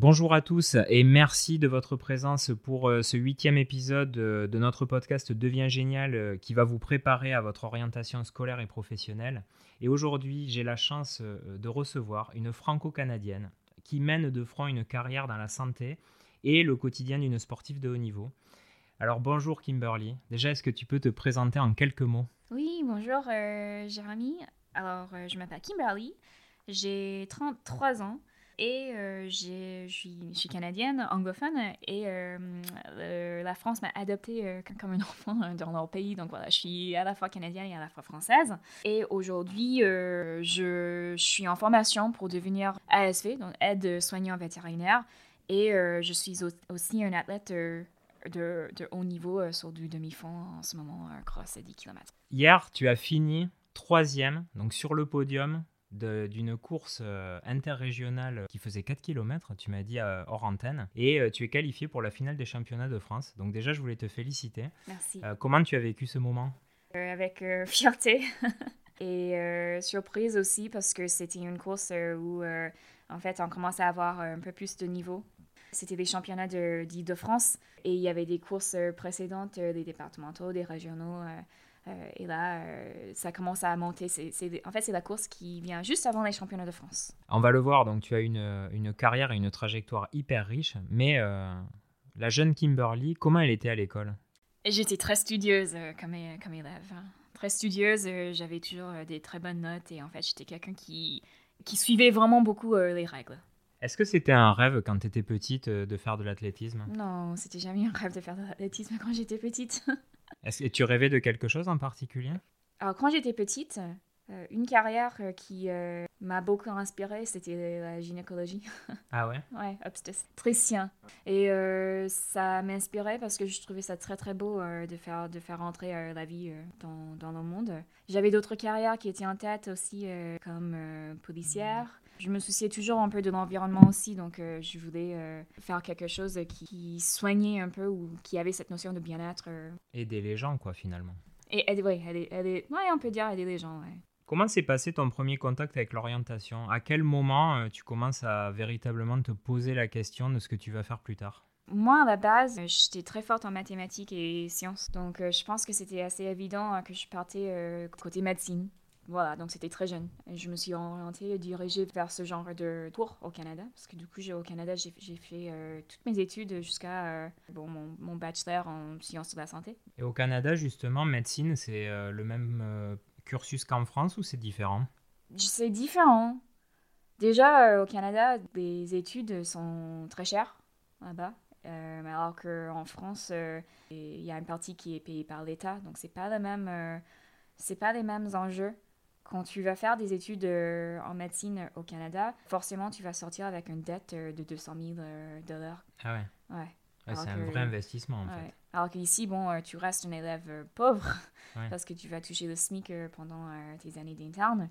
Bonjour à tous et merci de votre présence pour ce 8e épisode de notre podcast Deviens Génial qui va vous préparer à votre orientation scolaire et professionnelle. Et aujourd'hui, j'ai la chance de recevoir une franco-canadienne qui mène de front une carrière dans la santé et le quotidien d'une sportive de haut niveau. Alors bonjour Kimberly, déjà est-ce que tu peux te présenter en quelques mots? Oui, bonjour Jeremy, alors je m'appelle Kimberly, j'ai 33 ans. Et je suis canadienne, anglophone, et la France m'a adoptée comme un enfant dans leur pays. Donc voilà, je suis à la fois canadienne et à la fois française. Et aujourd'hui, je suis en formation pour devenir ASV, donc aide soignant vétérinaire. Et je suis aussi un athlète de haut niveau sur du demi-fond en ce moment, cross à 10 km. Hier, tu as fini 3e, donc sur le podium. D'une course interrégionale qui faisait 4 km, tu m'as dit hors antenne, et tu es qualifié pour la finale des championnats de France. Donc déjà, je voulais te féliciter. Merci. Comment tu as vécu ce moment? Avec fierté et surprise aussi, parce que c'était une course où, en fait, on commençait à avoir un peu plus de niveau. C'était des championnats d'Île-de-France, et il y avait des courses précédentes, des départementaux, des régionaux... et là, ça commence à monter. En fait, c'est la course qui vient juste avant les championnats de France. On va le voir, donc tu as une carrière et une trajectoire hyper riche. Mais la jeune Kimberly, comment elle était à l'école? J'étais très studieuse comme élève. Très studieuse, j'avais toujours des très bonnes notes. Et en fait, j'étais quelqu'un qui suivait vraiment beaucoup les règles. Est-ce que c'était un rêve quand tu étais petite de faire de l'athlétisme? Non, c'était jamais un rêve de faire de l'athlétisme quand j'étais petite. Est-ce que tu rêvais de quelque chose en particulier? Alors, quand j'étais petite, une carrière qui m'a beaucoup inspirée, c'était la gynécologie. Ah ouais? Ouais, obstétricien. Et ça m'inspirait parce que je trouvais ça très très beau de faire entrer la vie dans le monde. J'avais d'autres carrières qui étaient en tête aussi, comme policière. Je me souciais toujours un peu de l'environnement aussi, donc je voulais faire quelque chose qui soignait un peu ou qui avait cette notion de bien-être. Aider les gens, quoi, finalement. On peut dire aider les gens, ouais. Comment s'est passé ton premier contact avec l'orientation? À quel moment tu commences à véritablement te poser la question de ce que tu vas faire plus tard? Moi, à la base, j'étais très forte en mathématiques et sciences, donc je pense que c'était assez évident que je partais côté médecine. Voilà, donc c'était très jeune. Je me suis orientée et dirigée vers ce genre de cours au Canada. Parce que du coup, au Canada, j'ai fait toutes mes études jusqu'à mon bachelor en sciences de la santé. Et au Canada, justement, médecine, c'est le même cursus qu'en France ou c'est différent? C'est différent. Déjà, au Canada, les études sont très chères là-bas. Alors qu'en France, il y a une partie qui est payée par l'État. Donc, c'est pas les mêmes enjeux. Quand tu vas faire des études en médecine au Canada, forcément, tu vas sortir avec une dette de 200 000 $. Ah ouais? Ouais. C'est un vrai investissement, en fait. Alors qu'ici, tu restes un élève pauvre parce que tu vas toucher le SMIC pendant tes années d'interne.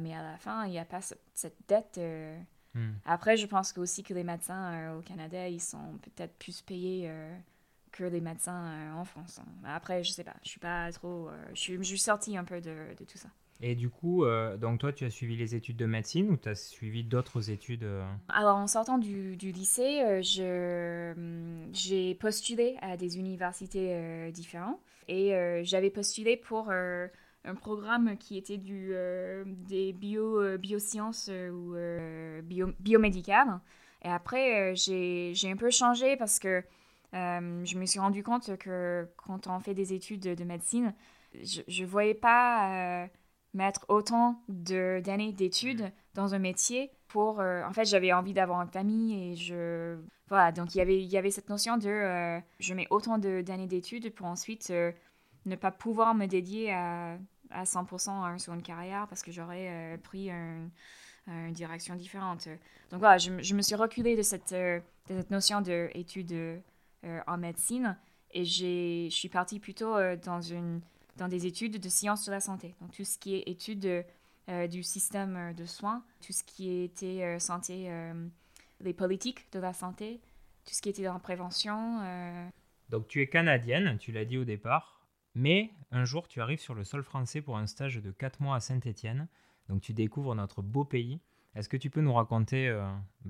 Mais à la fin, il n'y a pas cette dette. Après, je pense aussi que les médecins au Canada, ils sont peut-être plus payés... que les médecins en France. Après, je sais pas, je suis pas trop... je suis sortie un peu de tout ça. Et du coup, donc toi, tu as suivi les études de médecine ou tu as suivi d'autres études? Alors, en sortant du lycée, j'ai postulé à des universités différentes et j'avais postulé pour un programme qui était des biosciences ou biomédicales. Et après, j'ai un peu changé parce que je me suis rendu compte que quand on fait des études de médecine, je ne voyais pas mettre autant d'années d'études dans un métier pour... en fait, j'avais envie d'avoir une famille et je... Voilà, donc il y avait cette notion de... je mets autant d'années d'études pour ensuite ne pas pouvoir me dédier à 100% sur une carrière parce que j'aurais pris une direction différente. Donc voilà, je me suis reculée de cette notion d'études... en médecine et je suis partie plutôt dans des études de sciences de la santé. Donc tout ce qui est études du système de soins, tout ce qui était santé, les politiques de la santé, tout ce qui était en prévention. Donc tu es canadienne, tu l'as dit au départ, mais un jour tu arrives sur le sol français pour un stage de 4 mois à Saint-Étienne. Donc tu découvres notre beau pays. Est-ce que tu peux nous raconter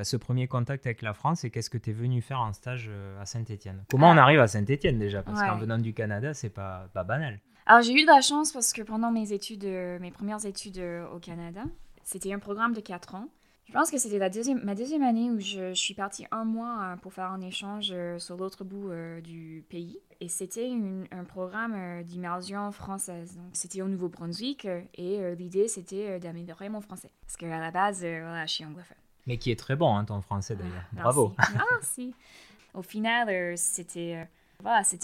ce premier contact avec la France et qu'est-ce que tu es venu faire en stage à Saint-Étienne ? Comment on arrive à Saint-Étienne déjà ? Parce qu'en venant du Canada, c'est pas banal. Alors, j'ai eu de la chance parce que pendant mes premières études au Canada, c'était un programme de 4 ans. Je pense que c'était ma deuxième année où je suis partie un mois pour faire un échange sur l'autre bout du pays. Et c'était un programme d'immersion française. Donc, c'était au Nouveau-Brunswick et l'idée, c'était d'améliorer mon français. Parce qu'à la base, je suis anglophone. Mais qui est très bon, hein, ton français d'ailleurs. Bravo. Merci. Au final, c'était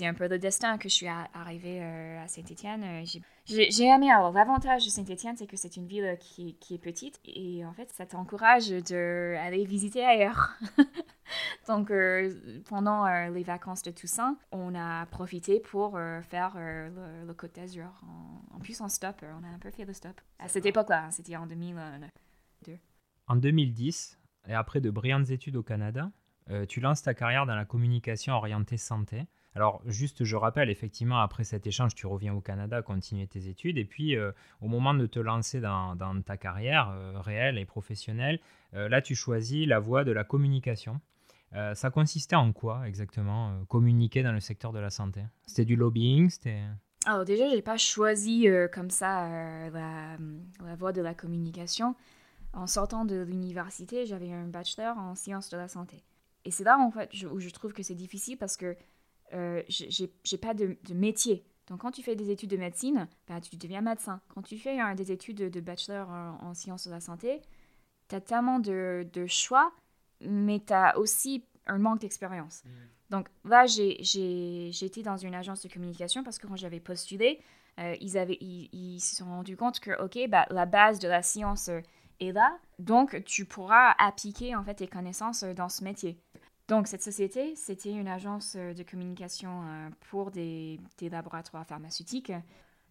un peu le destin que je suis arrivée à Saint-Étienne. J'ai aimé. Alors, l'avantage de Saint-Étienne, c'est que c'est une ville qui est petite et en fait, ça t'encourage d'aller visiter ailleurs. Donc, pendant les vacances de Toussaint, on a profité pour faire le Côte d'Azur. En plus, on stop. On a un peu fait le stop. À cette époque-là, hein, c'était en 2002. En 2010, et après de brillantes études au Canada, tu lances ta carrière dans la communication orientée santé. Alors, juste, je rappelle, effectivement, après cet échange, tu reviens au Canada, continuer tes études. Et puis, au moment de te lancer dans ta carrière réelle et professionnelle, là, tu choisis la voie de la communication. Ça consistait en quoi, exactement, communiquer dans le secteur de la santé ? C'était du lobbying, c'était... Alors, déjà, je n'ai pas choisi comme ça la voie de la communication. En sortant de l'université, j'avais un bachelor en sciences de la santé. Et c'est là, en fait, où je trouve que c'est difficile parce que j'ai pas de métier. Donc, quand tu fais des études de médecine, tu deviens médecin. Quand tu fais des études de bachelor en sciences de la santé, tu as tellement de choix, mais tu as aussi un manque d'expérience. Mmh. Donc là, j'étais dans une agence de communication parce que quand j'avais postulé, ils se sont rendus compte que la base de la science est là. Donc, tu pourras appliquer en fait, tes connaissances dans ce métier. Donc, cette société, c'était une agence de communication pour des laboratoires pharmaceutiques.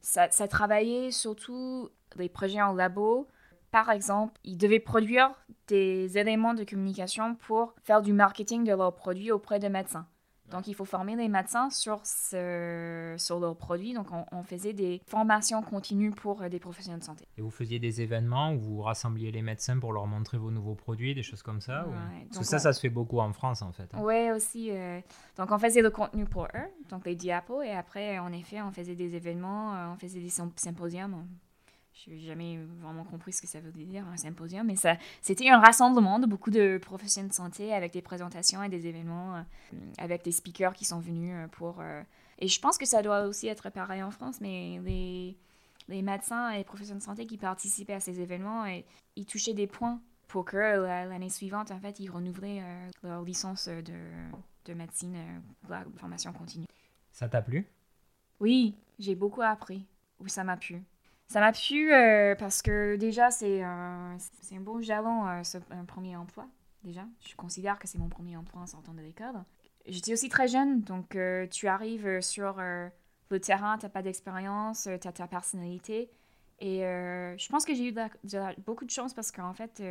Ça travaillait surtout les projets en labo. Par exemple, ils devaient produire des éléments de communication pour faire du marketing de leurs produits auprès de médecins. Donc, il faut former les médecins sur leurs produits. Donc, on faisait des formations continues pour des professionnels de santé. Et vous faisiez des événements où vous rassembliez les médecins pour leur montrer vos nouveaux produits, des choses comme ça ou... Parce que ça se fait beaucoup en France, en fait. Hein. Oui, aussi. Donc, on faisait le contenu pour eux, donc les diapos. Et après, en effet, on faisait des événements, on faisait des symposiums. Je n'ai jamais vraiment compris ce que ça veut dire, un symposium. Mais c'était un rassemblement de beaucoup de professionnels de santé avec des présentations et des événements, avec des speakers qui sont venus pour... Et je pense que ça doit aussi être pareil en France, mais les médecins et les professionnels de santé qui participaient à ces événements, ils touchaient des points pour que l'année suivante, en fait, ils renouvelaient leur licence de médecine, la formation continue. Ça t'a plu ? Oui, j'ai beaucoup appris où ça m'a plu. Ça m'a plu parce que déjà, c'est un bon jalon, un premier emploi, déjà. Je considère que c'est mon premier emploi en sortant de l'école. J'étais aussi très jeune, donc tu arrives sur le terrain, tu n'as pas d'expérience, tu as ta personnalité. Et je pense que j'ai eu beaucoup de chance parce qu'en fait,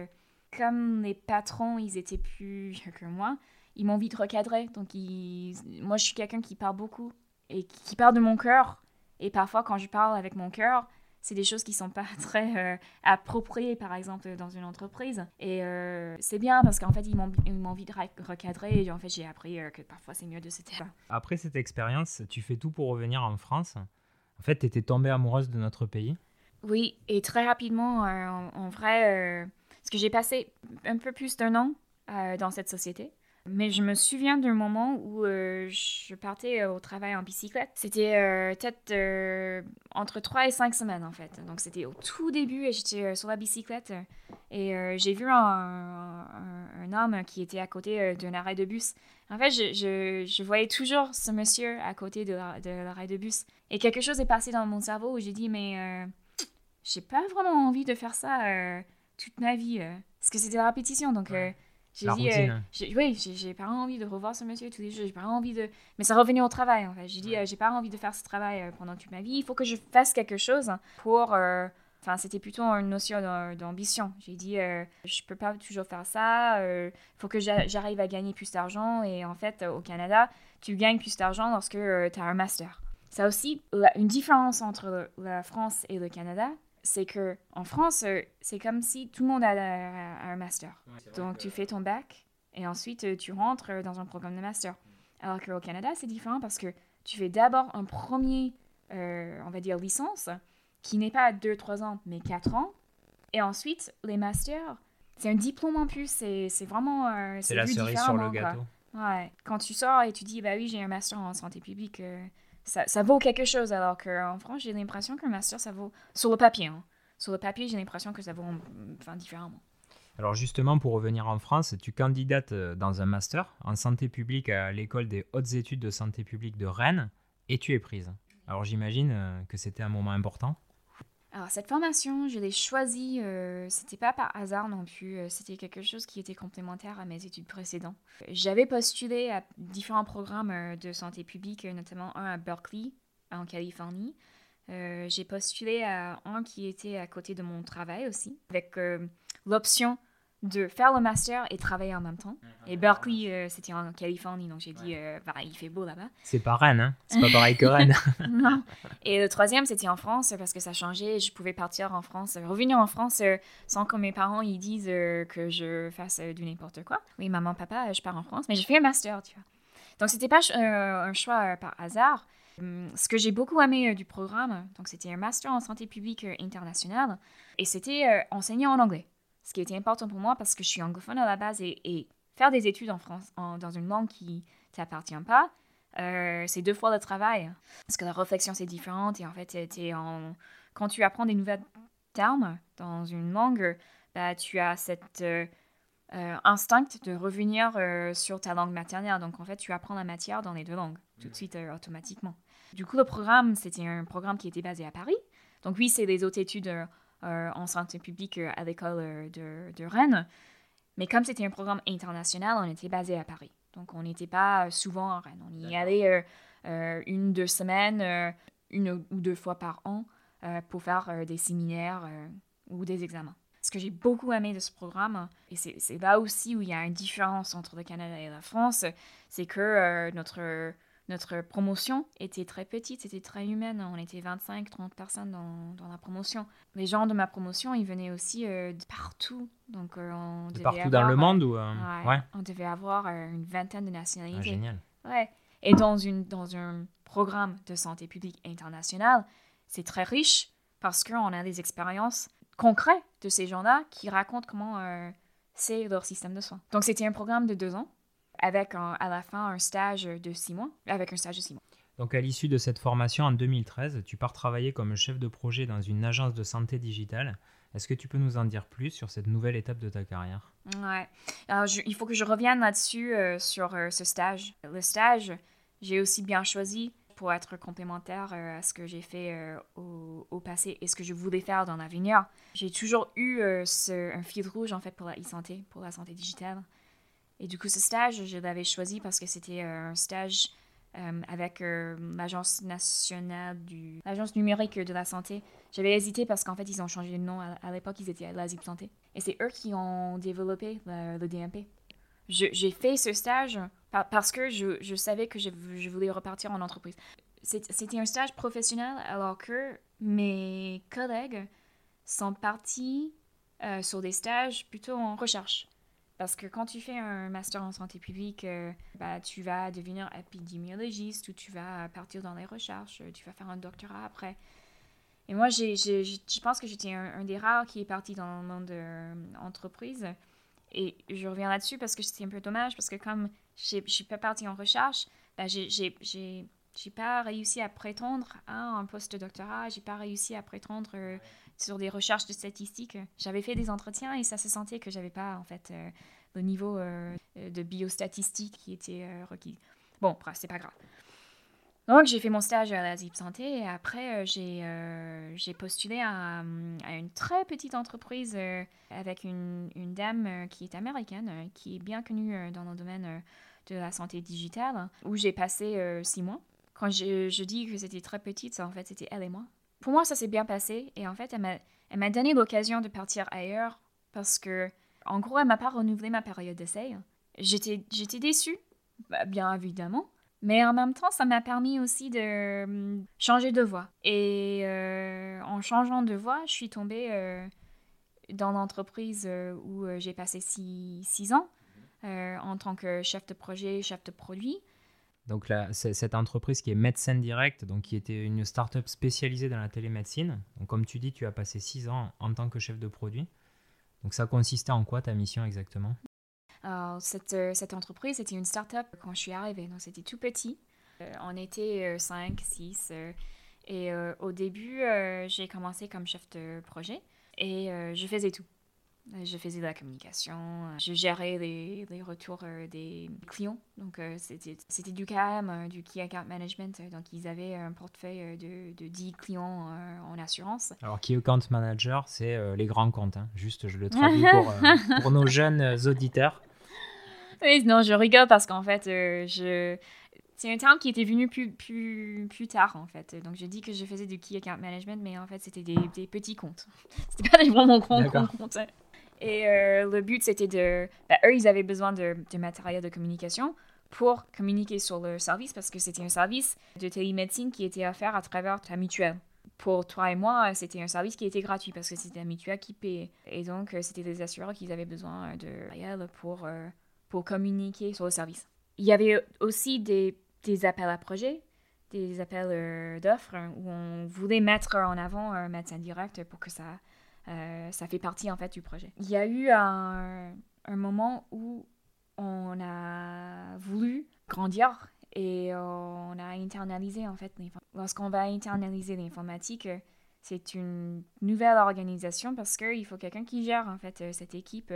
comme les patrons, ils étaient plus vieux que moi, ils m'ont vite recadré. Donc, moi, je suis quelqu'un qui parle beaucoup et qui parle de mon cœur. Et parfois, quand je parle avec mon cœur... C'est des choses qui ne sont pas très appropriées, par exemple, dans une entreprise. Et c'est bien parce qu'en fait, ils m'ont vite recadré. Et en fait, j'ai appris que parfois, c'est mieux de se taire. Après cette expérience, tu fais tout pour revenir en France. En fait, tu étais tombée amoureuse de notre pays. Oui, et très rapidement, en vrai, parce que j'ai passé un peu plus d'un an dans cette société. Mais je me souviens d'un moment où je partais au travail en bicyclette. C'était peut-être entre 3 et 5 semaines, en fait. Donc, c'était au tout début et j'étais sur la bicyclette. Et j'ai vu un homme qui était à côté d'un arrêt de bus. En fait, je voyais toujours ce monsieur à côté de l'arrêt de bus. Et quelque chose est passé dans mon cerveau où j'ai dit, mais j'ai pas vraiment envie de faire ça toute ma vie. Parce que c'était la répétition, donc... Ouais. J'ai dit, j'ai pas envie de revoir ce monsieur tous les jours, j'ai pas envie de... Mais ça revenait au travail, en fait. J'ai dit, j'ai pas envie de faire ce travail pendant toute ma vie, il faut que je fasse quelque chose pour... Enfin, c'était plutôt une notion d'ambition. J'ai dit, je peux pas toujours faire ça, faut que j'arrive à gagner plus d'argent. Et en fait, au Canada, tu gagnes plus d'argent lorsque t'as un master. Ça aussi, une différence entre la France et le Canada, c'est qu'en France, c'est comme si tout le monde a un master. Ouais, donc, tu fais ton bac et ensuite, tu rentres dans un programme de master. Alors qu'au Canada, c'est différent parce que tu fais d'abord un premier, on va dire, licence qui n'est pas 2-3 ans, mais 4 ans. Et ensuite, les masters, c'est un diplôme en plus. C'est vraiment... c'est la cerise sur le gâteau. Ouais. Quand tu sors et tu dis, bah oui, j'ai un master en santé publique... Ça vaut quelque chose, alors qu'en France, j'ai l'impression qu'un master, ça vaut... Sur le papier, hein. Sur le papier, j'ai l'impression que ça vaut différemment. Alors justement, pour revenir en France, tu candidates dans un master en santé publique à l'École des hautes études de santé publique de Rennes, et tu es prise. Alors j'imagine que c'était un moment important. Alors cette formation, je l'ai choisie, c'était pas par hasard non plus, c'était quelque chose qui était complémentaire à mes études précédentes. J'avais postulé à différents programmes de santé publique, notamment un à Berkeley, en Californie. J'ai postulé à un qui était à côté de mon travail aussi, avec l'option de faire le master et travailler en même temps. Et Berkeley, c'était en Californie, donc j'ai dit, il fait beau là-bas. C'est pas Rennes, hein? C'est pas pareil que Rennes. Non. Et le troisième, c'était en France, parce que ça changeait. Je pouvais partir en France, revenir en France, sans que mes parents ils disent que je fasse du n'importe quoi. Oui, maman, papa, je pars en France, mais j'ai fait un master, tu vois. Donc, c'était pas un choix par hasard. Ce que j'ai beaucoup aimé du programme, donc c'était un master en santé publique internationale, et c'était enseigner en anglais. Ce qui était important pour moi parce que je suis anglophone à la base et faire des études en France dans une langue qui ne t'appartient pas, c'est 2 fois le travail. Parce que la réflexion, c'est différente. Et en fait, quand tu apprends des nouveaux termes dans une langue, bah, tu as cet instinct de revenir sur ta langue maternelle. Donc, en fait, tu apprends la matière dans les 2 langues, tout de suite, automatiquement. Du coup, le programme, c'était un programme qui était basé à Paris. Donc, oui, c'est des hautes études... en santé publique à l'école de Rennes. Mais comme c'était un programme international, on était basé à Paris. Donc, on n'était pas souvent à Rennes. On y allait 1-2 semaines, 1 ou 2 fois par an pour faire des séminaires ou des examens. Ce que j'ai beaucoup aimé de ce programme, et c'est là aussi où il y a une différence entre le Canada et la France, c'est que notre promotion était très petite, c'était très humaine. On était 25-30 personnes dans la promotion. Les gens de ma promotion, ils venaient aussi de partout. Donc, dans le monde ou ouais. On devait avoir une 20aine de nationalités. Ah, génial. Ouais. Et dans un programme de santé publique internationale, c'est très riche parce qu'on a des expériences concrètes de ces gens-là qui racontent comment c'est leur système de soins. Donc, c'était un programme de 2 ans. Avec à la fin un stage de 6 mois. Donc à l'issue de cette formation en 2013, tu pars travailler comme chef de projet dans une agence de santé digitale. Est-ce que tu peux nous en dire plus sur cette nouvelle étape de ta carrière? Ouais. Alors il faut que je revienne là-dessus sur ce stage. Le stage, j'ai aussi bien choisi pour être complémentaire à ce que j'ai fait au passé et ce que je voulais faire dans l'avenir. J'ai toujours eu un fil rouge en fait pour la e-santé, pour la santé digitale. Et du coup, ce stage, je l'avais choisi parce que c'était un stage avec l'Agence numérique de la santé. J'avais hésité parce qu'en fait, ils ont changé de nom. À l'époque, ils étaient à l'Asip Santé. Et c'est eux qui ont développé le DMP. J'ai fait ce stage parce que je savais que je voulais repartir en entreprise. C'était un stage professionnel alors que mes collègues sont partis sur des stages plutôt en recherche. Parce que quand tu fais un master en santé publique, tu vas devenir épidémiologiste ou tu vas partir dans les recherches, tu vas faire un doctorat après. Et moi, je pense que j'étais un des rares qui est parti dans le monde de l'entreprise. Et je reviens là-dessus parce que c'était un peu dommage, parce que comme je ne suis pas partie en recherche, j'ai pas réussi à prétendre à un post-doctorat, j'ai pas réussi à prétendre sur des recherches de statistiques. J'avais fait des entretiens et ça se sentait que j'avais pas en fait le niveau de biostatistique qui était requis. Bon, c'est pas grave. Donc j'ai fait mon stage à la Zip Santé et après j'ai postulé à une très petite entreprise avec une dame qui est américaine, qui est bien connue dans le domaine de la santé digitale, où j'ai passé 6 mois. Quand je dis que c'était très petite, ça, en fait, c'était elle et moi. Pour moi, ça s'est bien passé. Et en fait, elle m'a donné l'occasion de partir ailleurs parce que, en gros, elle m'a pas renouvelé ma période d'essai. J'étais déçue, bien évidemment. Mais en même temps, ça m'a permis aussi de changer de voie. Et en changeant de voie, je suis tombée dans l'entreprise où j'ai passé 6 ans en tant que chef de projet, chef de produit. Donc là, c'est cette entreprise qui est Médecine Directe, donc qui était une start-up spécialisée dans la télémédecine. Donc comme tu dis, tu as passé 6 ans en tant que chef de produit. Donc ça consistait en quoi ta mission exactement ? Alors, cette entreprise, c'était une start-up quand je suis arrivée, donc c'était tout petit. On était 5, 6 et au début, j'ai commencé comme chef de projet et je faisais tout. Je faisais de la communication, je gérais les retours des clients, donc c'était du KM, du Key Account Management, donc ils avaient un portefeuille de 10 clients en assurance. Alors Key Account Manager, c'est les grands comptes, hein. Juste je le traduis pour nos jeunes auditeurs. Oui, non, je rigole parce qu'en fait, c'est un terme qui était venu plus tard, en fait. Donc, je dis que je faisais du Key Account Management, mais en fait, c'était des petits comptes. C'était pas des vraiment grands comptes. Et le but, c'était eux, ils avaient besoin de matériel de communication pour communiquer sur le service, parce que c'était un service de télémédecine qui était offert à travers la mutuelle. Pour toi et moi, c'était un service qui était gratuit parce que c'était la mutuelle qui payait. Et donc, c'était des assureurs qui avaient besoin de matériel pour communiquer sur le service. Il y avait aussi des appels à projets, des appels d'offres où on voulait mettre en avant un médecin direct pour que ça fait partie en fait du projet. Il y a eu un moment où on a voulu grandir et on a internalisé en fait l'informatique. Lorsqu'on va internaliser l'informatique, c'est une nouvelle organisation parce qu'il faut quelqu'un qui gère en fait cette équipe.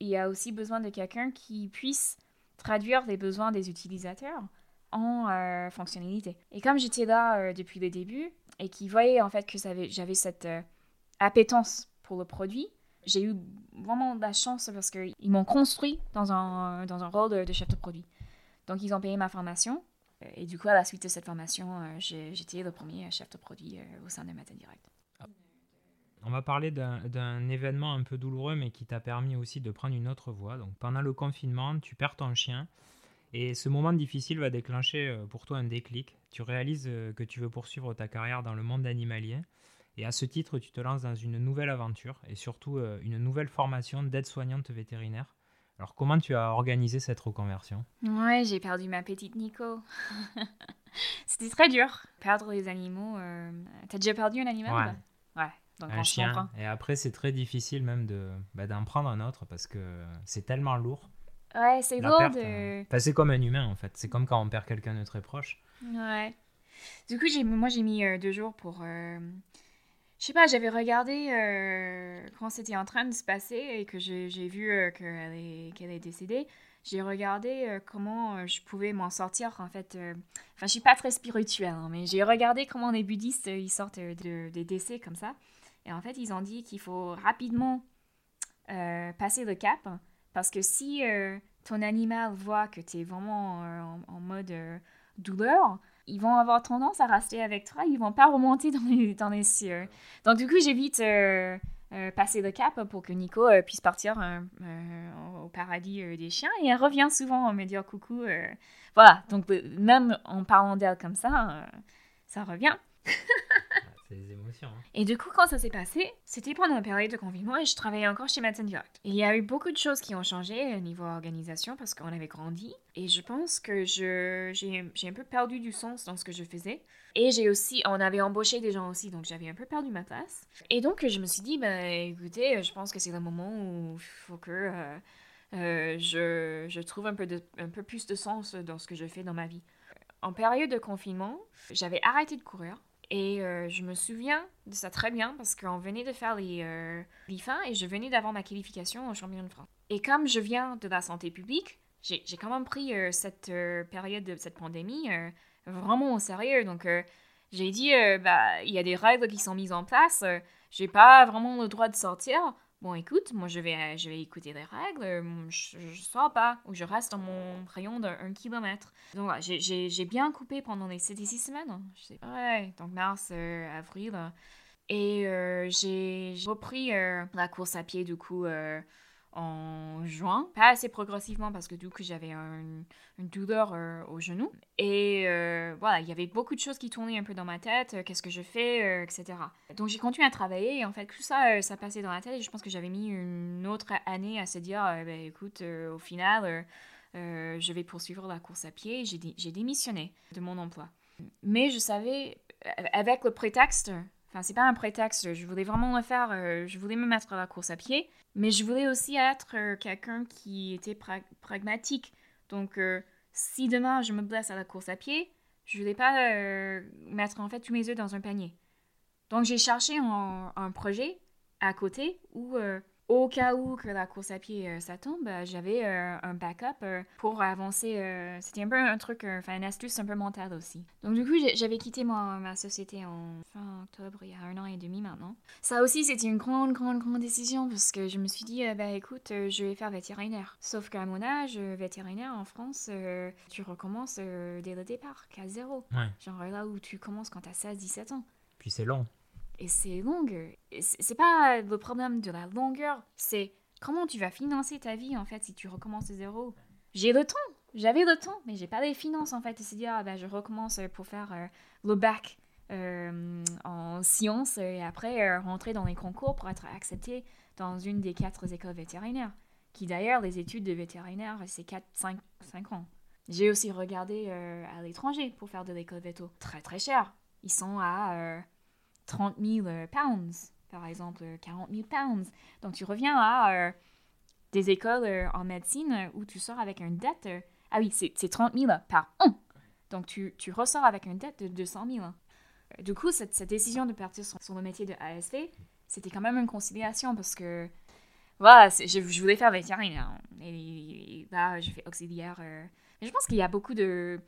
Il y a aussi besoin de quelqu'un qui puisse traduire les besoins des utilisateurs en fonctionnalité. Et comme j'étais là depuis le début et qu'ils voyaient en fait que j'avais cette appétence pour le produit, j'ai eu vraiment de la chance parce qu'ils m'ont construit dans un rôle de chef de produit. Donc ils ont payé ma formation et du coup à la suite de cette formation, j'étais le premier chef de produit au sein de Médecine Directe. On va parler d'un événement un peu douloureux, mais qui t'a permis aussi de prendre une autre voie. Donc, pendant le confinement, tu perds ton chien et ce moment difficile va déclencher pour toi un déclic. Tu réalises que tu veux poursuivre ta carrière dans le monde animalier et à ce titre, tu te lances dans une nouvelle aventure et surtout une nouvelle formation d'aide-soignante vétérinaire. Alors, comment tu as organisé cette reconversion ? Ouais, j'ai perdu ma petite Nico. C'était très dur. Perdre les animaux... T'as déjà perdu un animal ? Ouais. Donc un chien, et après c'est très difficile même d'en prendre un autre parce que c'est tellement lourd. Ouais, c'est lourd. C'est comme un humain en fait, c'est comme quand on perd quelqu'un de très proche. Ouais. Du coup, j'ai mis 2 jours pour... Je sais pas, j'avais regardé quand c'était en train de se passer et que j'ai vu qu'elle est décédée. J'ai regardé comment je pouvais m'en sortir, en fait. Enfin, je suis pas très spirituelle, hein, mais j'ai regardé comment les bouddhistes, ils sortent des décès comme ça. Et en fait, ils ont dit qu'il faut rapidement passer le cap, parce que si ton animal voit que tu es vraiment en mode douleur, ils vont avoir tendance à rester avec toi, ils vont pas remonter dans les cieux. Donc du coup, j'ai vite passé le cap pour que Nico puisse partir au paradis des chiens, et elle revient souvent me dire coucou. Voilà, donc même en parlant d'elle comme ça, ça revient. C'est des émotions. Hein. Et du coup, quand ça s'est passé, c'était pendant la période de confinement et je travaillais encore chez Médecine Directe. Il y a eu beaucoup de choses qui ont changé au niveau organisation parce qu'on avait grandi. Et je pense que j'ai un peu perdu du sens dans ce que je faisais. Et on avait embauché des gens aussi, donc j'avais un peu perdu ma place. Et donc, je me suis dit, écoutez, je pense que c'est le moment où il faut que je trouve un peu plus de sens dans ce que je fais dans ma vie. En période de confinement, j'avais arrêté de courir. Et je me souviens de ça très bien parce qu'on venait de faire les fins et je venais d'avoir ma qualification au championnat de France. Et comme je viens de la santé publique, j'ai quand même pris cette période de cette pandémie vraiment au sérieux. Donc j'ai dit, il y a des règles qui sont mises en place, j'ai pas vraiment le droit de sortir. Bon, écoute, moi je vais écouter les règles, je sors pas, ou je reste dans mon rayon d'1 kilomètre. Donc voilà, j'ai bien coupé pendant c'était 6 semaines, je sais pas. Ouais, donc mars, avril. Et j'ai repris la course à pied, du coup, en juin, pas assez progressivement parce que du coup j'avais une douleur au genou. Et voilà, il y avait beaucoup de choses qui tournaient un peu dans ma tête, qu'est-ce que je fais, etc. Donc j'ai continué à travailler et en fait tout ça, ça passait dans la tête et je pense que j'avais mis une autre année à se dire, écoute, au final, je vais poursuivre la course à pied. J'ai démissionné de mon emploi. Mais je savais, avec le prétexte, enfin c'est pas un prétexte, je voulais vraiment le faire, je voulais me mettre à la course à pied, mais je voulais aussi être quelqu'un qui était pragmatique. Donc si demain je me blesse à la course à pied, je voulais pas mettre en fait tous mes œufs dans un panier. Donc j'ai cherché un projet à côté où au cas où que la course à pied ça tombe, j'avais un backup pour avancer. C'était un peu un truc, enfin une astuce un peu mentale aussi. Donc du coup, j'avais quitté ma société en fin octobre, il y a 1 an et demi maintenant. Ça aussi, c'était une grande décision parce que je me suis dit, écoute, je vais faire vétérinaire. Sauf qu'à mon âge, vétérinaire en France, tu recommences dès le départ, qu'à zéro. Ouais. Genre là où tu commences quand t'as 16-17 ans. Puis c'est long. Et c'est long. C'est pas le problème de la longueur, c'est comment tu vas financer ta vie en fait si tu recommences de zéro. J'avais le temps, mais j'ai pas les finances en fait. Et c'est dire, je recommence pour faire le bac en sciences et après rentrer dans les concours pour être accepté dans une des 4 écoles vétérinaires. Qui d'ailleurs, les études de vétérinaire, c'est 4-5 ans. J'ai aussi regardé à l'étranger pour faire de l'école véto. Très très cher. Ils sont à 30 000 pounds, par exemple, 40 000 pounds. Donc, tu reviens à des écoles en médecine où tu sors avec une dette. Ah oui, c'est 30 000 par an. Donc, tu ressors avec une dette de 200 000. Du coup, cette décision de partir sur le métier de ASV, c'était quand même une conciliation parce que, voilà, je voulais faire vétérinaire. Et là, je fais auxiliaire. Mais je pense qu'il y a beaucoup de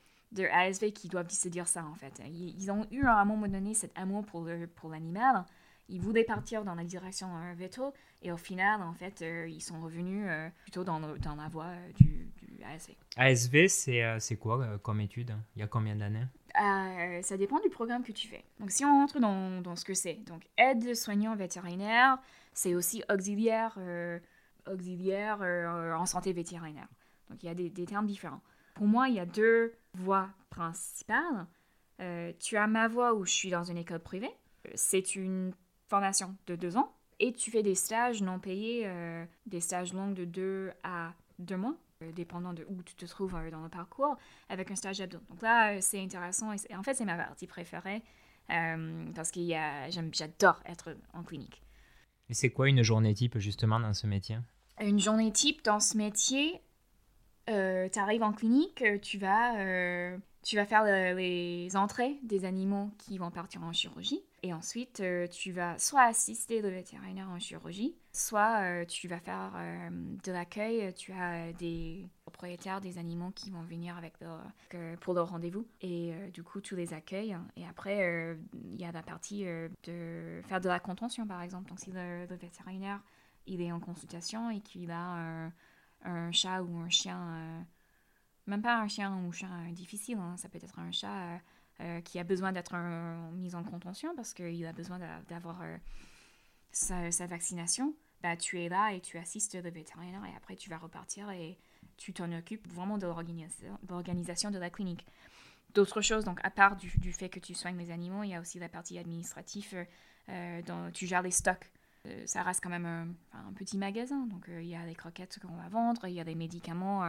ASV qui doivent se dire ça en fait. Ils ont eu à un moment donné cet amour pour l'animal. Ils voulaient partir dans la direction veto et au final en fait ils sont revenus plutôt dans la voie du ASV. ASV c'est quoi comme étude? Il y a combien d'années? Ça dépend du programme que tu fais. Donc si on rentre dans ce que c'est, donc aide soignant vétérinaire, c'est aussi auxiliaire en santé vétérinaire. Donc il y a des termes différents. Pour moi, il y a 2 voies principales. Tu as ma voie où je suis dans une école privée. C'est une formation de 2 ans. Et tu fais des stages non payés, des stages longs de 2 à 2 mois, dépendant de où tu te trouves dans le parcours, avec un stage hebdo. Donc là, c'est intéressant. Et en fait, c'est ma partie préférée parce que j'adore être en clinique. Et c'est quoi une journée type, justement, dans ce métier? Une journée type dans ce métier... tu arrives en clinique, tu vas faire les entrées des animaux qui vont partir en chirurgie. Et ensuite, tu vas soit assister le vétérinaire en chirurgie, soit tu vas faire de l'accueil. Tu as des propriétaires des animaux qui vont venir pour leur rendez-vous. Et du coup, tu les accueilles. Et après, il y a la partie de faire de la contention, par exemple. Donc, si le vétérinaire il est en consultation et qu'il a... un chat ou un chien, même pas un chien ou un chien difficile, hein, ça peut être un chat qui a besoin d'être mis en contention parce qu'il a besoin d'avoir sa vaccination, tu es là et tu assistes le vétérinaire et après tu vas repartir et tu t'en occupes vraiment de l'organisation de la clinique. D'autres choses, donc à part du fait que tu soignes les animaux, il y a aussi la partie administrative, tu gères les stocks. Ça reste quand même un petit magasin, donc il y a les croquettes qu'on va vendre, il y a des médicaments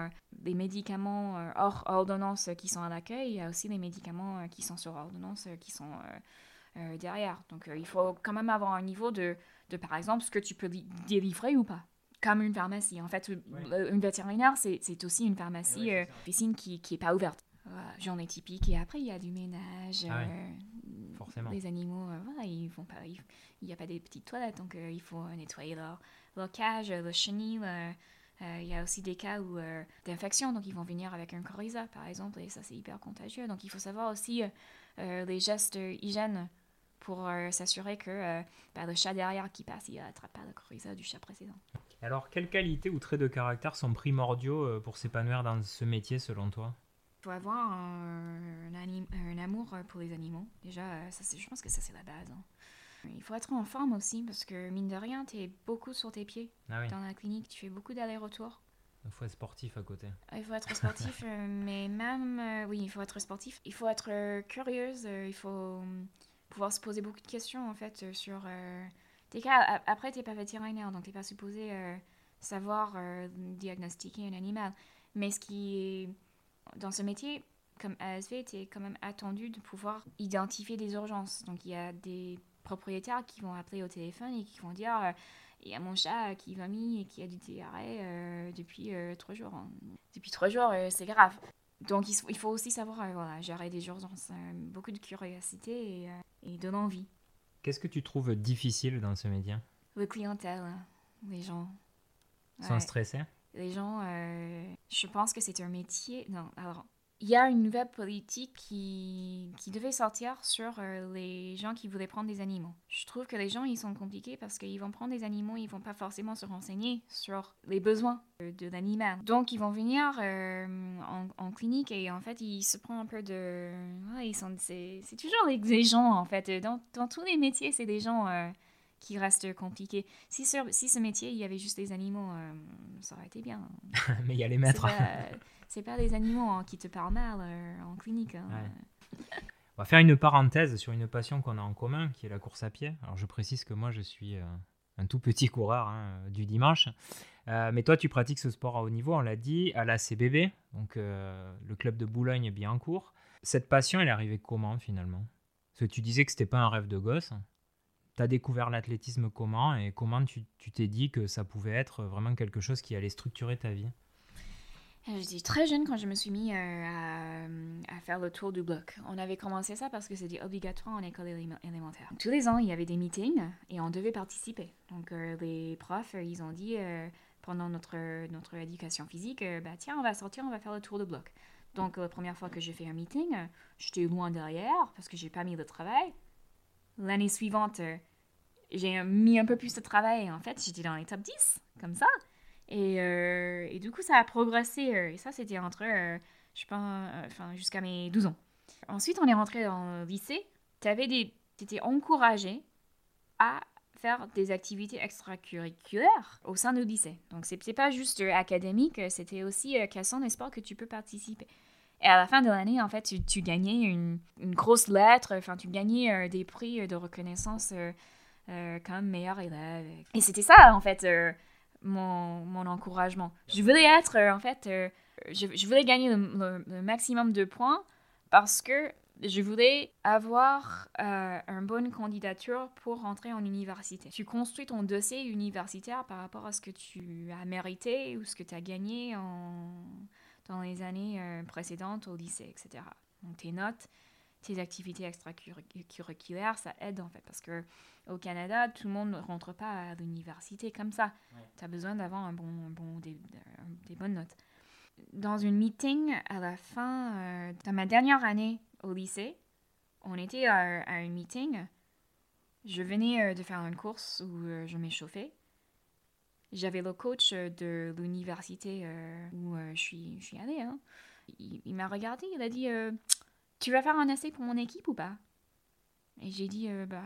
hors ordonnance qui sont à l'accueil, il y a aussi des médicaments qui sont sur ordonnance qui sont derrière. Donc il faut quand même avoir un niveau de par exemple, ce que tu peux délivrer ou pas, comme une pharmacie. En fait, une vétérinaire, c'est aussi une pharmacie, officine qui n'est pas ouverte. Voilà, journée typique, et après il y a du ménage... Forcément. Les animaux, voilà, il n'y a pas des petites toilettes, donc il faut nettoyer leur cage, leur chenil. Il y a aussi des cas où d'infection, donc ils vont venir avec un coryza, par exemple, et ça, c'est hyper contagieux. Donc, il faut savoir aussi les gestes hygiène pour s'assurer que le chat derrière qui passe, il n'attrape pas le coryza du chat précédent. Alors, quelles qualités ou traits de caractère sont primordiaux pour s'épanouir dans ce métier, selon toi ? Il faut avoir un amour pour les animaux. Déjà, je pense que ça, c'est la base. Hein. Il faut être en forme aussi, parce que mine de rien, tu es beaucoup sur tes pieds. Ah oui. Dans la clinique, tu fais beaucoup d'allers-retours. Il faut être sportif à côté. Il faut être sportif, mais même... oui, il faut être sportif. Il faut être curieuse. Il faut pouvoir se poser beaucoup de questions, en fait, sur... T'es cas, après, t'es pas vétérinaire, donc t'es pas supposé savoir diagnostiquer un animal. Mais ce qui est... Dans ce métier, comme ASV, t'es quand même attendu de pouvoir identifier des urgences. Donc, il y a des propriétaires qui vont appeler au téléphone et qui vont dire... Il y a mon chat qui vomit et qui a du diarrhée depuis 3 jours. Depuis 3 jours, c'est grave. Donc, il faut aussi savoir voilà, gérer des urgences. Beaucoup de curiosité et de l'envie. Qu'est-ce que tu trouves difficile dans ce métier? Le clientèle, les gens. Sont stressés? Les gens, je pense que c'est un métier... Non, alors, il y a une nouvelle politique qui devait sortir sur les gens qui voulaient prendre des animaux. Je trouve que les gens, ils sont compliqués parce qu'ils vont prendre des animaux, ils vont pas forcément se renseigner sur les besoins de l'animal. Donc, ils vont venir en clinique et en fait, ils se prennent un peu de... Ouais, c'est toujours des gens, en fait. Dans tous les métiers, c'est des gens qui restent compliqués. Si ce métier, il y avait juste des animaux, ça aurait été bien. Mais il y a les maîtres. C'est pas les animaux qui te parlent mal en clinique. Ouais. On va faire une parenthèse sur une passion qu'on a en commun, qui est la course à pied. Alors, je précise que moi, je suis un tout petit coureur du dimanche. Mais toi, tu pratiques ce sport à haut niveau, on l'a dit, à la CBB, donc le club de Boulogne-Billancourt. Cette passion, elle est arrivée comment, finalement? Parce que tu disais que c'était pas un rêve de gosse. Tu as découvert l'athlétisme comment? Et comment tu t'es dit que ça pouvait être vraiment quelque chose qui allait structurer ta vie? J'étais très jeune quand je me suis mis à faire le tour du bloc. On avait commencé ça parce que c'était obligatoire en école élémentaire. Tous les ans, il y avait des meetings et on devait participer. Donc, les profs, ils ont dit, pendant notre éducation physique, bah, tiens, on va sortir, on va faire le tour du bloc. Donc, la première fois que j'ai fait un meeting, j'étais loin derrière parce que j'ai pas mis de travail. L'année suivante, j'ai mis un peu plus de travail. En fait, j'étais dans les top 10, comme ça. Et du coup, ça a progressé. Et ça, c'était entre, je pense, jusqu'à mes 12 ans. Ensuite, on est rentré dans le lycée. Tu étais encouragé à faire des activités extracurriculaires au sein du lycée. Donc, c'était pas juste académique, c'était aussi quels sont les sports que tu peux participer. Et à la fin de l'année, en fait, tu gagnais une grosse lettre. Enfin, tu gagnais des prix de reconnaissance comme meilleur élève. Et c'était ça, en fait... Mon encouragement. Je voulais être, en fait, je voulais gagner le maximum de points parce que je voulais avoir une bonne candidature pour rentrer en université. Tu construis ton dossier universitaire par rapport à ce que tu as mérité ou ce que tu as gagné dans les années précédentes au lycée, etc. Donc, tes notes, tes activités extracurriculaires, ça aide en fait, parce qu'au Canada, tout le monde ne rentre pas à l'université comme ça. Ouais. Tu as besoin d'avoir des bonnes notes. Dans une meeting, à la fin, dans ma dernière année au lycée, on était à un meeting. Je venais de faire une course où je m'échauffais. J'avais le coach de l'université où je suis allée. Hein. Il m'a regardée, il a dit... Tu vas faire un essai pour mon équipe ou pas? Et j'ai dit, bah,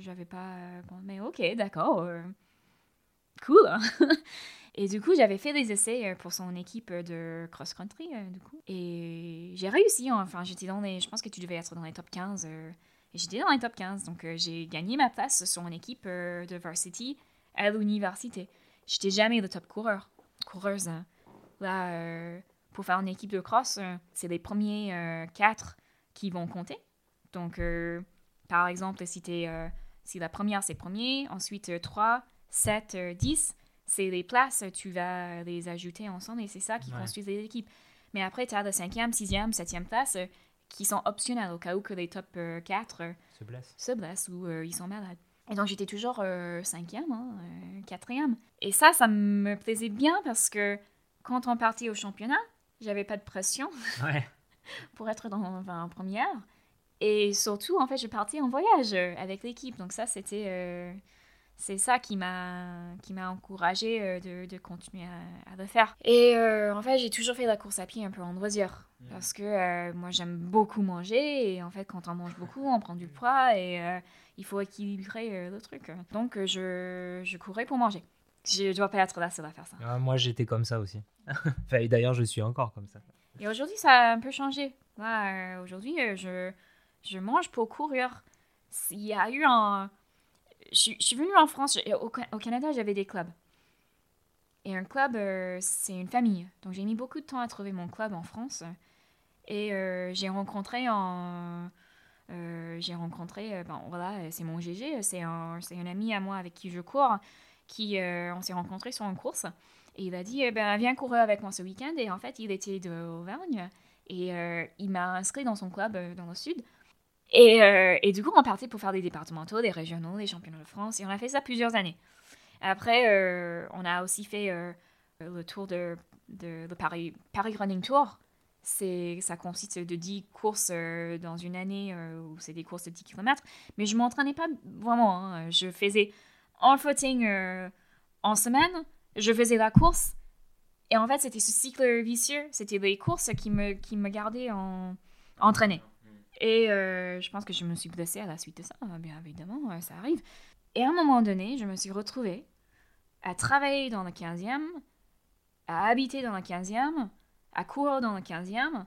j'avais pas... Bon, mais ok, d'accord. Cool. Et du coup, j'avais fait des essais pour son équipe de cross-country, du coup. Et j'ai réussi. Enfin, j'étais dans les... Je pense que tu devais être dans les top 15. Et j'étais dans les top 15. Donc, j'ai gagné ma place sur mon équipe de varsity à l'université. J'étais jamais le top coureuse. Hein. Là, pour faire une équipe de cross, c'est les premiers 4 qui vont compter. Donc, par exemple, si la première, c'est premier, ensuite 3, 7, 10, c'est les places, tu vas les ajouter ensemble et c'est ça qui construit les équipes. Mais après, tu as la 5e, 6e, 7e place qui sont optionnelles au cas où que les top 4 se blessent ou ils sont malades. Et donc, j'étais toujours 5e, 4e. Et ça me plaisait bien parce que quand on partait au championnat, j'avais pas de pression. Ouais. Pour être en première. Et surtout, en fait, je partais en voyage avec l'équipe. Donc ça, c'était c'est ça qui m'a encouragée de continuer à le faire. Et en fait, j'ai toujours fait de la course à pied un peu en loisir. Parce que moi, j'aime beaucoup manger. Et en fait, quand on mange beaucoup, on prend du poids. Et il faut équilibrer le truc. Donc, je courais pour manger. Je dois pas être la seule à faire ça. Ah, moi, j'étais comme ça aussi. Enfin, et d'ailleurs, je suis encore comme ça. Et aujourd'hui, ça a un peu changé. Là, aujourd'hui, je mange pour courir. Il y a eu un... Je suis venue en France, au Canada, j'avais des clubs. Et un club, c'est une famille. Donc, j'ai mis beaucoup de temps à trouver mon club en France. Et j'ai rencontré, c'est mon GG, c'est un ami à moi avec qui je cours, on s'est rencontrés sur une course. Et il a dit, viens courir avec moi ce week-end. Et en fait, il était de Auvergne. Et il m'a inscrit dans son club dans le sud. Et du coup, on partait pour faire des départementaux, des régionaux, des championnats de France. Et on a fait ça plusieurs années. Après, on a aussi fait le tour de Paris Running Tour. Ça consiste de 10 courses dans une année où c'est des courses de 10 km. Mais je ne m'entraînais pas vraiment. Hein. Je faisais un footing en semaine. Je faisais la course. Et en fait, c'était ce cycle vicieux. C'était les courses qui me gardaient entraînée. Et je pense que je me suis blessée à la suite de ça, bien évidemment, ça arrive. Et à un moment donné, je me suis retrouvée à travailler dans le 15e, à habiter dans le 15e, à courir dans le 15e.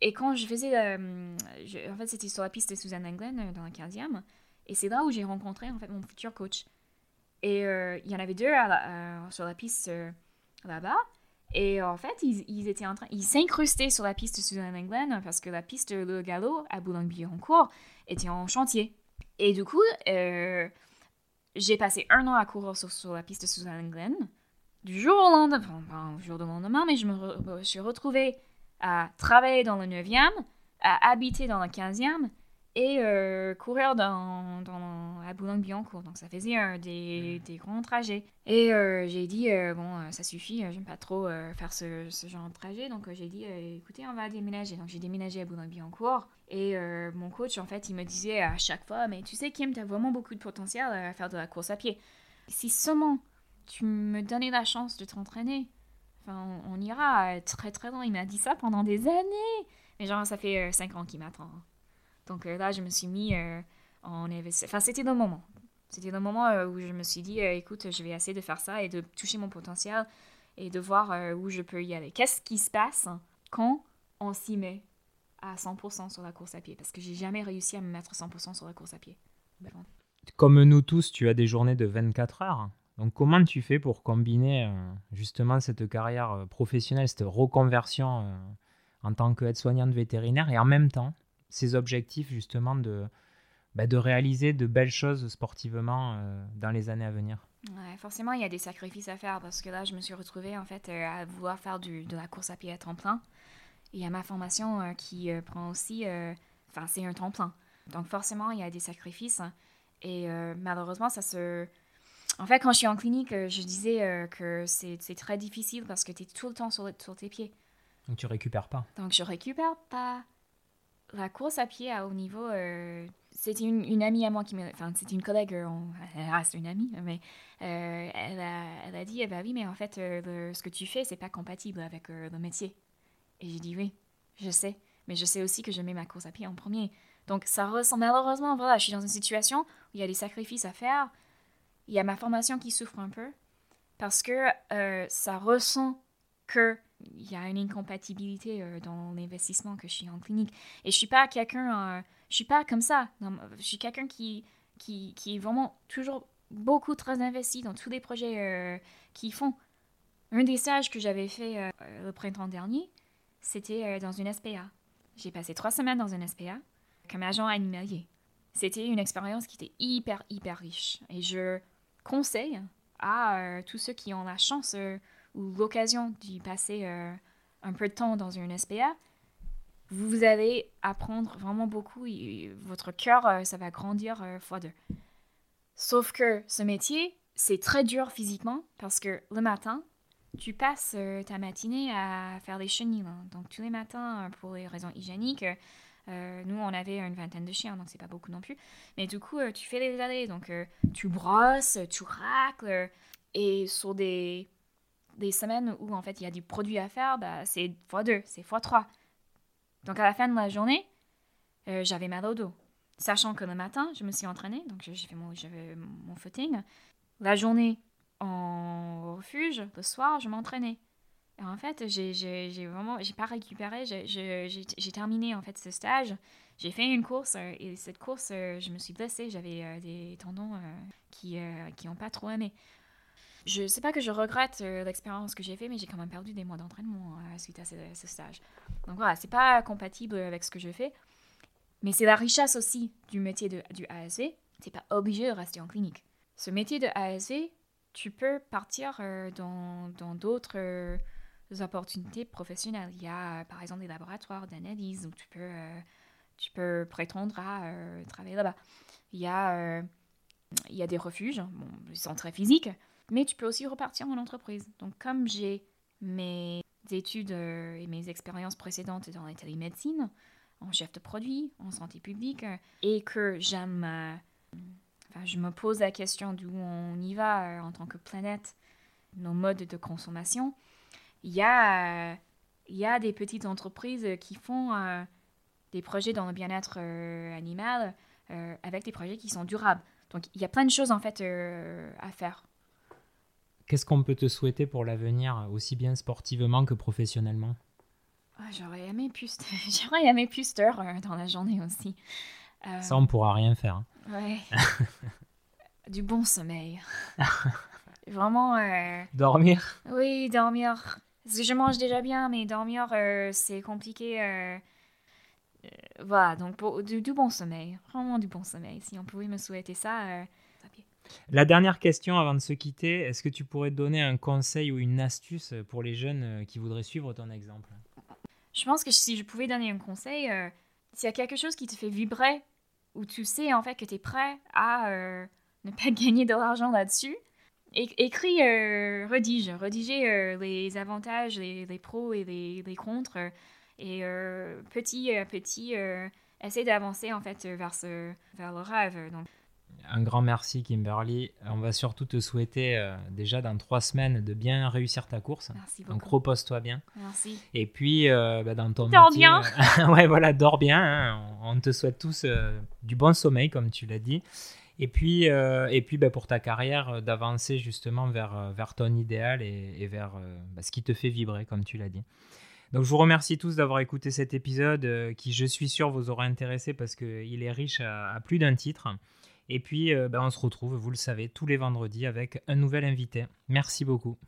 Et quand je faisais... en fait, c'était sur la piste de Suzanne Lenglen dans le 15e. Et c'est là où j'ai rencontré en fait, mon futur coach. Et il y en avait deux sur la piste là-bas. Et en fait, ils s'incrustaient sur la piste de Suzanne Lenglen parce que la piste, le galop à Boulogne-Billancourt, était en chantier. Et du coup, j'ai passé 1 an à courir sur la piste de Suzanne Lenglen. Du jour au lendemain, enfin, pas au jour du lendemain, mais je me suis retrouvée à travailler dans le 9e, à habiter dans le 15e et courir à Boulogne-Billancourt. Donc, ça faisait des grands trajets. Et j'ai dit, bon, ça suffit, j'aime pas trop faire ce genre de trajet. Donc, j'ai dit, écoutez, on va déménager. Donc, j'ai déménagé à Boulogne-Billancourt. Et mon coach, en fait, il me disait à chaque fois, mais tu sais, Kim, t'as vraiment beaucoup de potentiel à faire de la course à pied. Si seulement tu me donnais la chance de t'entraîner, enfin, on ira très, très loin. Il m'a dit ça pendant des années. Mais genre, ça fait 5 ans qu'il m'attend. Donc là, je me suis mis en investissement. Enfin, c'était le moment. C'était le moment où je me suis dit, écoute, je vais essayer de faire ça et de toucher mon potentiel et de voir où je peux y aller. Qu'est-ce qui se passe quand on s'y met à 100% sur la course à pied? Parce que j'ai jamais réussi à me mettre 100% sur la course à pied. Bon. Comme nous tous, tu as des journées de 24 heures. Donc, comment tu fais pour combiner justement cette carrière professionnelle, cette reconversion en tant qu'aide-soignante vétérinaire et en même temps ces objectifs justement de réaliser de belles choses sportivement dans les années à venir? Ouais, forcément, il y a des sacrifices à faire parce que là, je me suis retrouvée en fait à vouloir faire de la course à pied à temps plein. Il y a ma formation qui prend aussi... Enfin, c'est un temps plein. Donc forcément, il y a des sacrifices. Hein, et malheureusement, ça se... En fait, quand je suis en clinique, je disais que c'est très difficile parce que tu es tout le temps sur tes pieds. Donc tu récupères pas. Donc je récupère pas. La course à pied à haut niveau, c'était une amie à moi qui m'a... Enfin, c'était une collègue, elle reste une amie, mais elle a dit, eh ben oui, mais en fait, ce que tu fais, c'est pas compatible avec le métier. Et j'ai dit, oui, je sais. Mais je sais aussi que je mets ma course à pied en premier. Donc, ça ressemble... Malheureusement, voilà, je suis dans une situation où il y a des sacrifices à faire. Il y a ma formation qui souffre un peu parce que ça ressent que... Il y a une incompatibilité dans l'investissement que je suis en clinique. Et je suis pas quelqu'un... je suis pas comme ça. Non, je suis quelqu'un qui est vraiment toujours beaucoup très investi dans tous les projets qu'ils font. Un des stages que j'avais fait le printemps dernier, c'était dans une SPA. J'ai passé 3 semaines dans une SPA comme agent animalier. C'était une expérience qui était hyper, hyper riche. Et je conseille à tous ceux qui ont la chance... ou l'occasion d'y passer un peu de temps dans une SPA, vous allez apprendre vraiment beaucoup. Votre cœur, ça va grandir x2. Sauf que ce métier, c'est très dur physiquement parce que le matin, tu passes ta matinée à faire des chenilles. Hein. Donc tous les matins, pour les raisons hygiéniques, Nous, on avait une vingtaine de chiens, donc c'est pas beaucoup non plus. Mais du coup, tu fais les allées, donc tu brosses, tu racles, et sur des semaines où en fait il y a du produit à faire, bah, c'est x2, c'est x3. Donc à la fin de la journée, j'avais mal au dos. Sachant que le matin, je me suis entraînée, donc j'ai fait mon footing. La journée en refuge, le soir, je m'entraînais. Et en fait, j'ai pas récupéré, j'ai terminé en fait ce stage. J'ai fait une course et cette course, je me suis blessée. J'avais des tendons qui n'ont pas trop aimé. Je sais pas que je regrette l'expérience que j'ai faite, mais j'ai quand même perdu des mois d'entraînement suite à ce stage. Donc voilà, c'est pas compatible avec ce que je fais. Mais c'est la richesse aussi du métier du ASV. T'es pas obligé de rester en clinique. Ce métier de ASV, tu peux partir dans d'autres opportunités professionnelles. Il y a par exemple des laboratoires d'analyse où tu peux prétendre à travailler là-bas. Il y a des refuges, bon, ils sont très physiques, mais tu peux aussi repartir en entreprise. Donc comme j'ai mes études et mes expériences précédentes dans la télémédecine, en chef de produit, en santé publique, et que j'aime... je me pose la question d'où on y va en tant que planète, nos modes de consommation. Il y a des petites entreprises qui font des projets dans le bien-être animal avec des projets qui sont durables. Donc, il y a plein de choses en fait à faire. Qu'est-ce qu'on peut te souhaiter pour l'avenir, aussi bien sportivement que professionnellement ? Oh, j'aurais aimé plus d'heures dans la journée aussi. Ça, on ne pourra rien faire. Ouais. Du bon sommeil. Vraiment... Dormir. Oui, dormir. Parce que je mange déjà bien, mais dormir, c'est compliqué. Voilà, donc du bon sommeil. Vraiment du bon sommeil. Si on pouvait me souhaiter ça... La dernière question avant de se quitter, est-ce que tu pourrais donner un conseil ou une astuce pour les jeunes qui voudraient suivre ton exemple ? Je pense que si je pouvais donner un conseil... S'il y a quelque chose qui te fait vibrer, où tu sais en fait que tu es prêt à ne pas gagner de l'argent là-dessus, écris, redigez les avantages, les pros et les contre, et petit à petit, essaie d'avancer en fait vers le rêve. Donc. Un grand merci Kimberly. On va surtout te souhaiter déjà dans 3 semaines de bien réussir ta course. Merci beaucoup. Donc repose-toi bien. Merci. Et puis dans ton métier... Dors bien. Ouais voilà, dors bien. Hein. On te souhaite tous du bon sommeil comme tu l'as dit. Et puis pour ta carrière, d'avancer justement vers ton idéal et vers ce qui te fait vibrer comme tu l'as dit. Donc, je vous remercie tous d'avoir écouté cet épisode qui, je suis sûr, vous aura intéressé parce qu'il est riche à plus d'un titre. Et puis, on se retrouve, vous le savez, tous les vendredis avec un nouvel invité. Merci beaucoup.